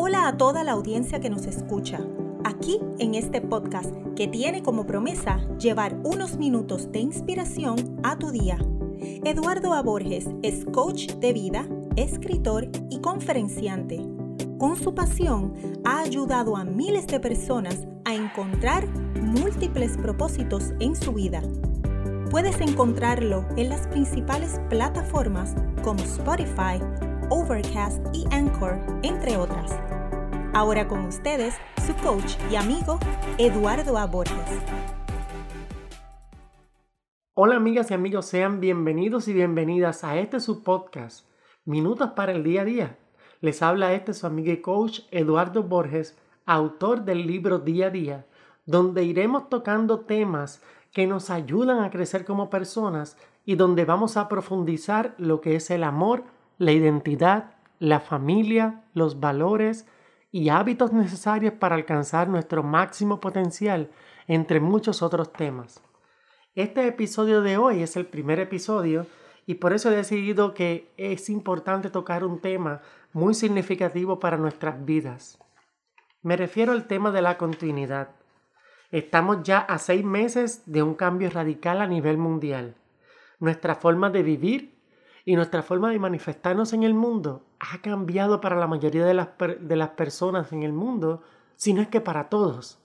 Hola a toda la audiencia que nos escucha. Aquí en este podcast que tiene como promesa llevar unos minutos de inspiración a tu día. Eduardo A. Borges es coach de vida, escritor y conferenciante. Con su pasión ha ayudado a miles de personas a encontrar múltiples propósitos en su vida. Puedes encontrarlo en las principales plataformas como Spotify, Overcast y Anchor, entre otras. Ahora con ustedes, su coach y amigo, Eduardo A. Borges. Hola amigas y amigos, sean bienvenidos y bienvenidas a este su podcast, Minutos para el Día a Día. Les habla su amigo y coach, Eduardo Borges, autor del libro Día a Día, donde iremos tocando temas que nos ayudan a crecer como personas y donde vamos a profundizar lo que es el amor, la identidad, la familia, los valores y hábitos necesarios para alcanzar nuestro máximo potencial, entre muchos otros temas. Este episodio de hoy es el primer episodio y por eso he decidido que es importante tocar un tema muy significativo para nuestras vidas. Me refiero al tema de la continuidad. Estamos ya a 6 meses de un cambio radical a nivel mundial. Nuestra forma de vivir y nuestra forma de manifestarnos en el mundo ha cambiado para la mayoría de las personas en el mundo, si no es que para todos.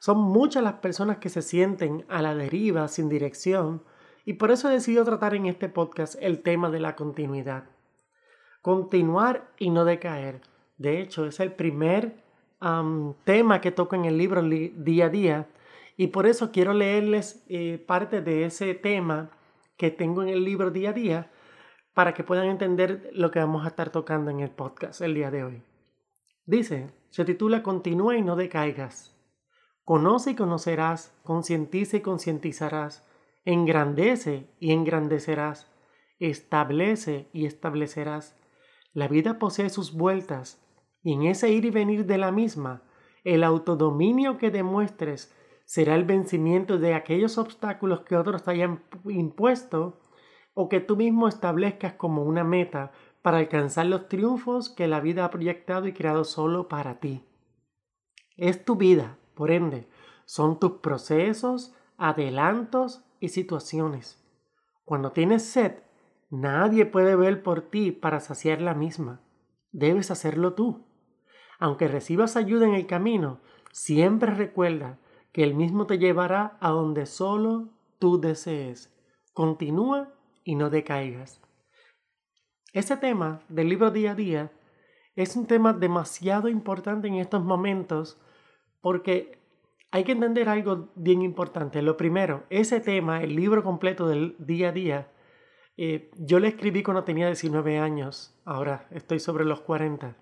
Son muchas las personas que se sienten a la deriva, sin dirección, y por eso he decidido tratar en este podcast el tema de la continuidad. Continuar y no decaer. De hecho, es el primer tema que toco en el libro Día a Día, y por eso quiero leerles parte de ese tema que tengo en el libro Día a Día, para que puedan entender lo que vamos a estar tocando en el podcast el día de hoy. Dice, se titula Continúa y no decaigas. Conoce y conocerás, concientiza y concientizarás, engrandece y engrandecerás, establece y establecerás. La vida posee sus vueltas, y en ese ir y venir de la misma, el autodominio que demuestres será el vencimiento de aquellos obstáculos que otros te hayan impuesto o que tú mismo establezcas como una meta para alcanzar los triunfos que la vida ha proyectado y creado solo para ti. Es tu vida, por ende, son tus procesos, adelantos y situaciones. Cuando tienes sed, nadie puede ver por ti para saciar la misma. Debes hacerlo tú. Aunque recibas ayuda en el camino, siempre recuerda que el mismo te llevará a donde solo tú desees. Continúa y no decaigas. Ese tema del libro Día a Día es un tema demasiado importante en estos momentos porque hay que entender algo bien importante. Lo primero, ese tema, el libro completo del Día a Día, yo lo escribí cuando tenía 19 años, ahora estoy sobre los 40.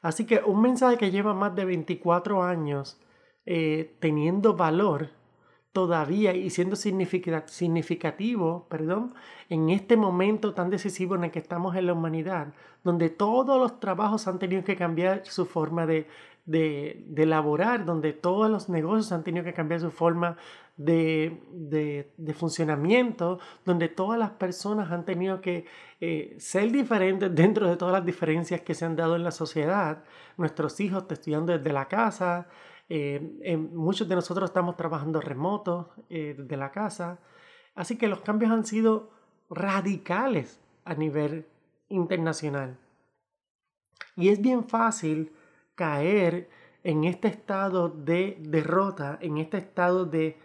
Así que un mensaje que lleva más de 24 años teniendo valor todavía y siendo significativo, en este momento tan decisivo en el que estamos en la humanidad, donde todos los trabajos han tenido que cambiar su forma de elaborar, donde todos los negocios han tenido que cambiar su forma de funcionamiento, donde todas las personas han tenido que ser diferentes dentro de todas las diferencias que se han dado en la sociedad. Nuestros hijos estudiando desde la casa, muchos de nosotros estamos trabajando remotos desde la casa, así que los cambios han sido radicales a nivel internacional. Y es bien fácil caer en este estado de derrota, en este estado de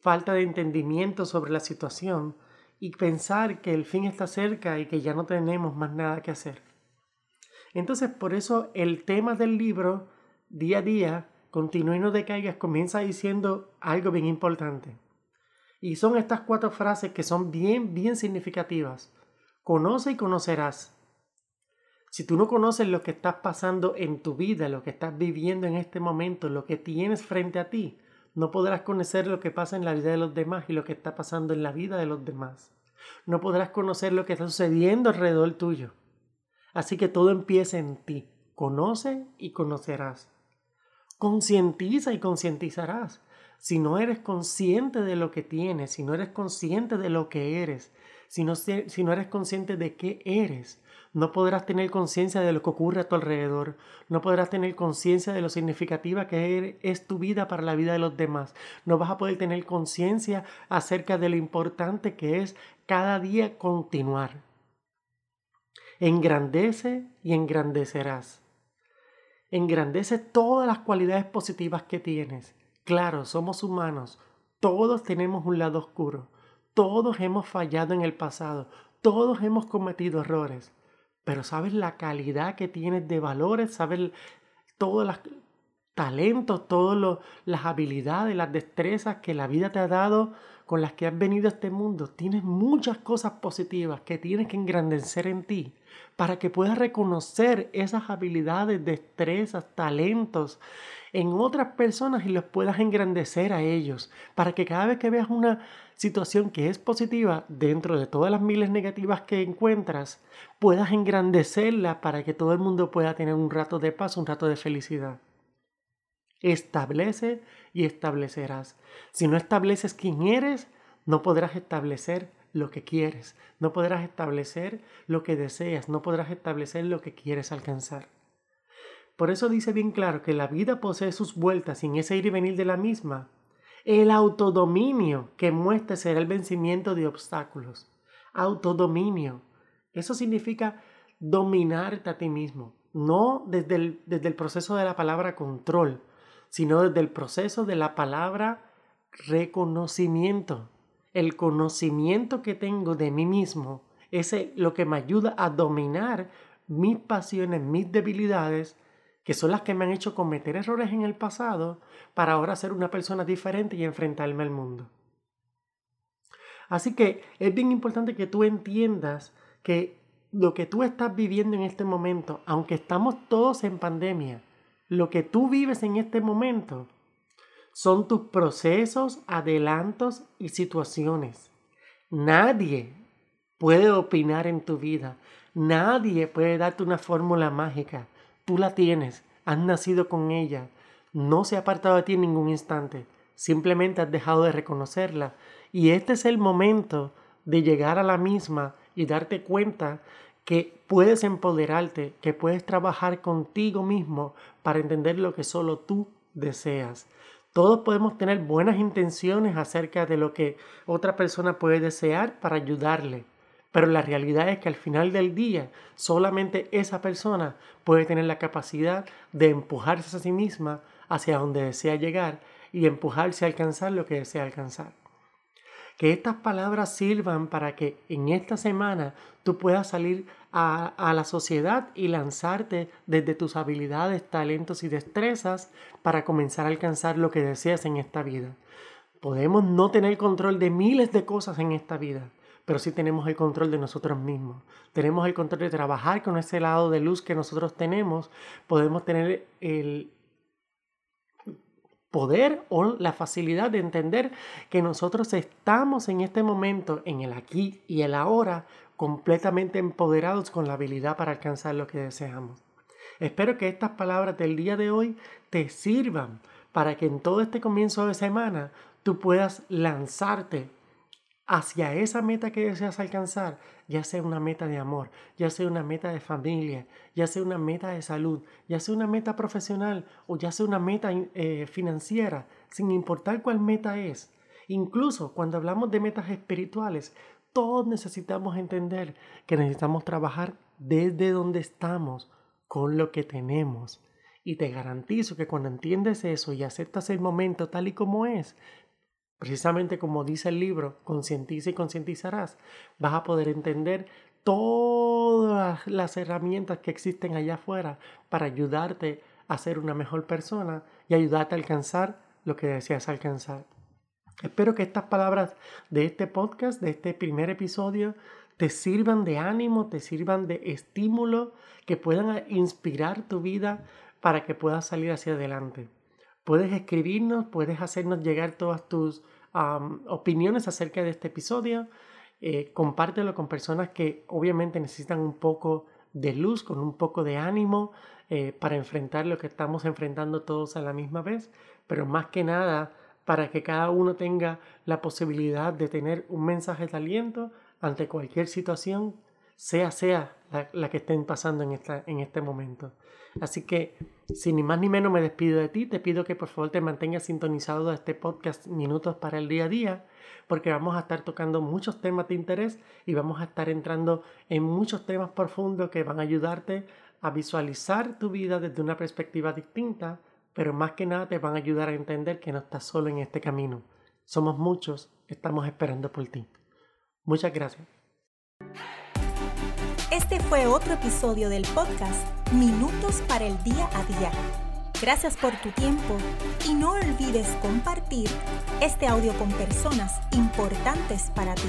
falta de entendimiento sobre la situación y pensar que el fin está cerca y que ya no tenemos más nada que hacer. Entonces, por eso el tema del libro Día a Día, continúa y no decaigas, comienza diciendo algo bien importante. Y son estas 4 frases que son bien, bien significativas. Conoce y conocerás. Si tú no conoces lo que estás pasando en tu vida, lo que estás viviendo en este momento, lo que tienes frente a ti, no podrás conocer lo que pasa en la vida de los demás y lo que está pasando en la vida de los demás. No podrás conocer lo que está sucediendo alrededor tuyo. Así que todo empieza en ti. Conoce y conocerás. Concientiza y concientizarás. Si no eres consciente de lo que tienes, si no eres consciente de lo que eres, Si no eres consciente de qué eres, no podrás tener conciencia de lo que ocurre a tu alrededor. No podrás tener conciencia de lo significativa que es tu vida para la vida de los demás. No vas a poder tener conciencia acerca de lo importante que es cada día continuar. Engrandece y engrandecerás. Engrandece todas las cualidades positivas que tienes. Claro, somos humanos. Todos tenemos un lado oscuro. Todos hemos fallado en el pasado. Todos hemos cometido errores. Pero sabes la calidad que tienes de valores, sabes todos los talentos, todas las habilidades, las destrezas que la vida te ha dado, con las que has venido a este mundo. Tienes muchas cosas positivas que tienes que engrandecer en ti para que puedas reconocer esas habilidades, destrezas, talentos en otras personas y los puedas engrandecer a ellos, para que cada vez que veas una situación que es positiva dentro de todas las miles negativas que encuentras, puedas engrandecerla para que todo el mundo pueda tener un rato de paz, un rato de felicidad. Establece y establecerás. Si no estableces quién eres, no podrás establecer lo que quieres, no podrás establecer lo que deseas, no podrás establecer lo que quieres alcanzar. Por eso dice bien claro que la vida posee sus vueltas y en ese ir y venir de la misma, el autodominio que muestra será el vencimiento de obstáculos. Autodominio. Eso significa dominarte a ti mismo, no desde el proceso de la palabra control, sino desde el proceso de la palabra reconocimiento. El conocimiento que tengo de mí mismo es lo que me ayuda a dominar mis pasiones, mis debilidades, que son las que me han hecho cometer errores en el pasado, para ahora ser una persona diferente y enfrentarme al mundo. Así que es bien importante que tú entiendas que lo que tú estás viviendo en este momento, aunque estamos todos en pandemia, lo que tú vives en este momento son tus procesos, adelantos y situaciones. Nadie puede opinar en tu vida. Nadie puede darte una fórmula mágica. Tú la tienes. Has nacido con ella. No se ha apartado de ti en ningún instante. Simplemente has dejado de reconocerla. Y este es el momento de llegar a la misma y darte cuenta que puedes empoderarte, que puedes trabajar contigo mismo para entender lo que solo tú deseas. Todos podemos tener buenas intenciones acerca de lo que otra persona puede desear para ayudarle, pero la realidad es que al final del día solamente esa persona puede tener la capacidad de empujarse a sí misma hacia donde desea llegar y empujarse a alcanzar lo que desea alcanzar. Que estas palabras sirvan para que en esta semana tú puedas salir a la sociedad y lanzarte desde tus habilidades, talentos y destrezas para comenzar a alcanzar lo que deseas en esta vida. Podemos no tener control de miles de cosas en esta vida, pero sí tenemos el control de nosotros mismos. Tenemos el control de trabajar con ese lado de luz que nosotros tenemos. Podemos tener el poder o la facilidad de entender que nosotros estamos en este momento, en el aquí y el ahora, completamente empoderados con la habilidad para alcanzar lo que deseamos. Espero que estas palabras del día de hoy te sirvan para que en todo este comienzo de semana tú puedas lanzarte hacia esa meta que deseas alcanzar, ya sea una meta de amor, ya sea una meta de familia, ya sea una meta de salud, ya sea una meta profesional o ya sea una meta financiera, sin importar cuál meta es. Incluso cuando hablamos de metas espirituales, todos necesitamos entender que necesitamos trabajar desde donde estamos, con lo que tenemos. Y te garantizo que cuando entiendes eso y aceptas el momento tal y como es, precisamente como dice el libro, concientiza y concientizarás, vas a poder entender todas las herramientas que existen allá afuera para ayudarte a ser una mejor persona y ayudarte a alcanzar lo que deseas alcanzar. Espero que estas palabras de este podcast, de este primer episodio, te sirvan de ánimo, te sirvan de estímulo, que puedan inspirar tu vida para que puedas salir hacia adelante. Puedes escribirnos, puedes hacernos llegar todas tus opiniones acerca de este episodio. Compártelo con personas que obviamente necesitan un poco de luz, con un poco de ánimo para enfrentar lo que estamos enfrentando todos a la misma vez. Pero más que nada, para que cada uno tenga la posibilidad de tener un mensaje de aliento ante cualquier situación, sea la que estén pasando en este momento. Así que, sin ni más ni menos, me despido de ti. Te pido que por favor te mantengas sintonizado a este podcast Minutos para el Día a Día, porque vamos a estar tocando muchos temas de interés y vamos a estar entrando en muchos temas profundos que van a ayudarte a visualizar tu vida desde una perspectiva distinta, pero más que nada te van a ayudar a entender que no estás solo en este camino. Somos muchos, estamos esperando por ti. Muchas gracias. Este fue otro episodio del podcast Minutos para el Día a Día. Gracias por tu tiempo y no olvides compartir este audio con personas importantes para ti.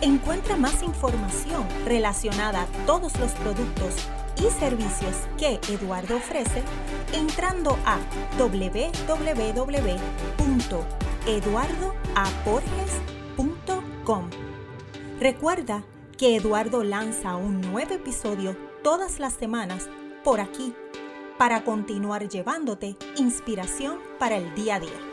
Encuentra más información relacionada a todos los productos y servicios que Eduardo ofrece entrando a www.eduardoaborges.com. Recuerda que Eduardo lanza un nuevo episodio todas las semanas por aquí para continuar llevándote inspiración para el día a día.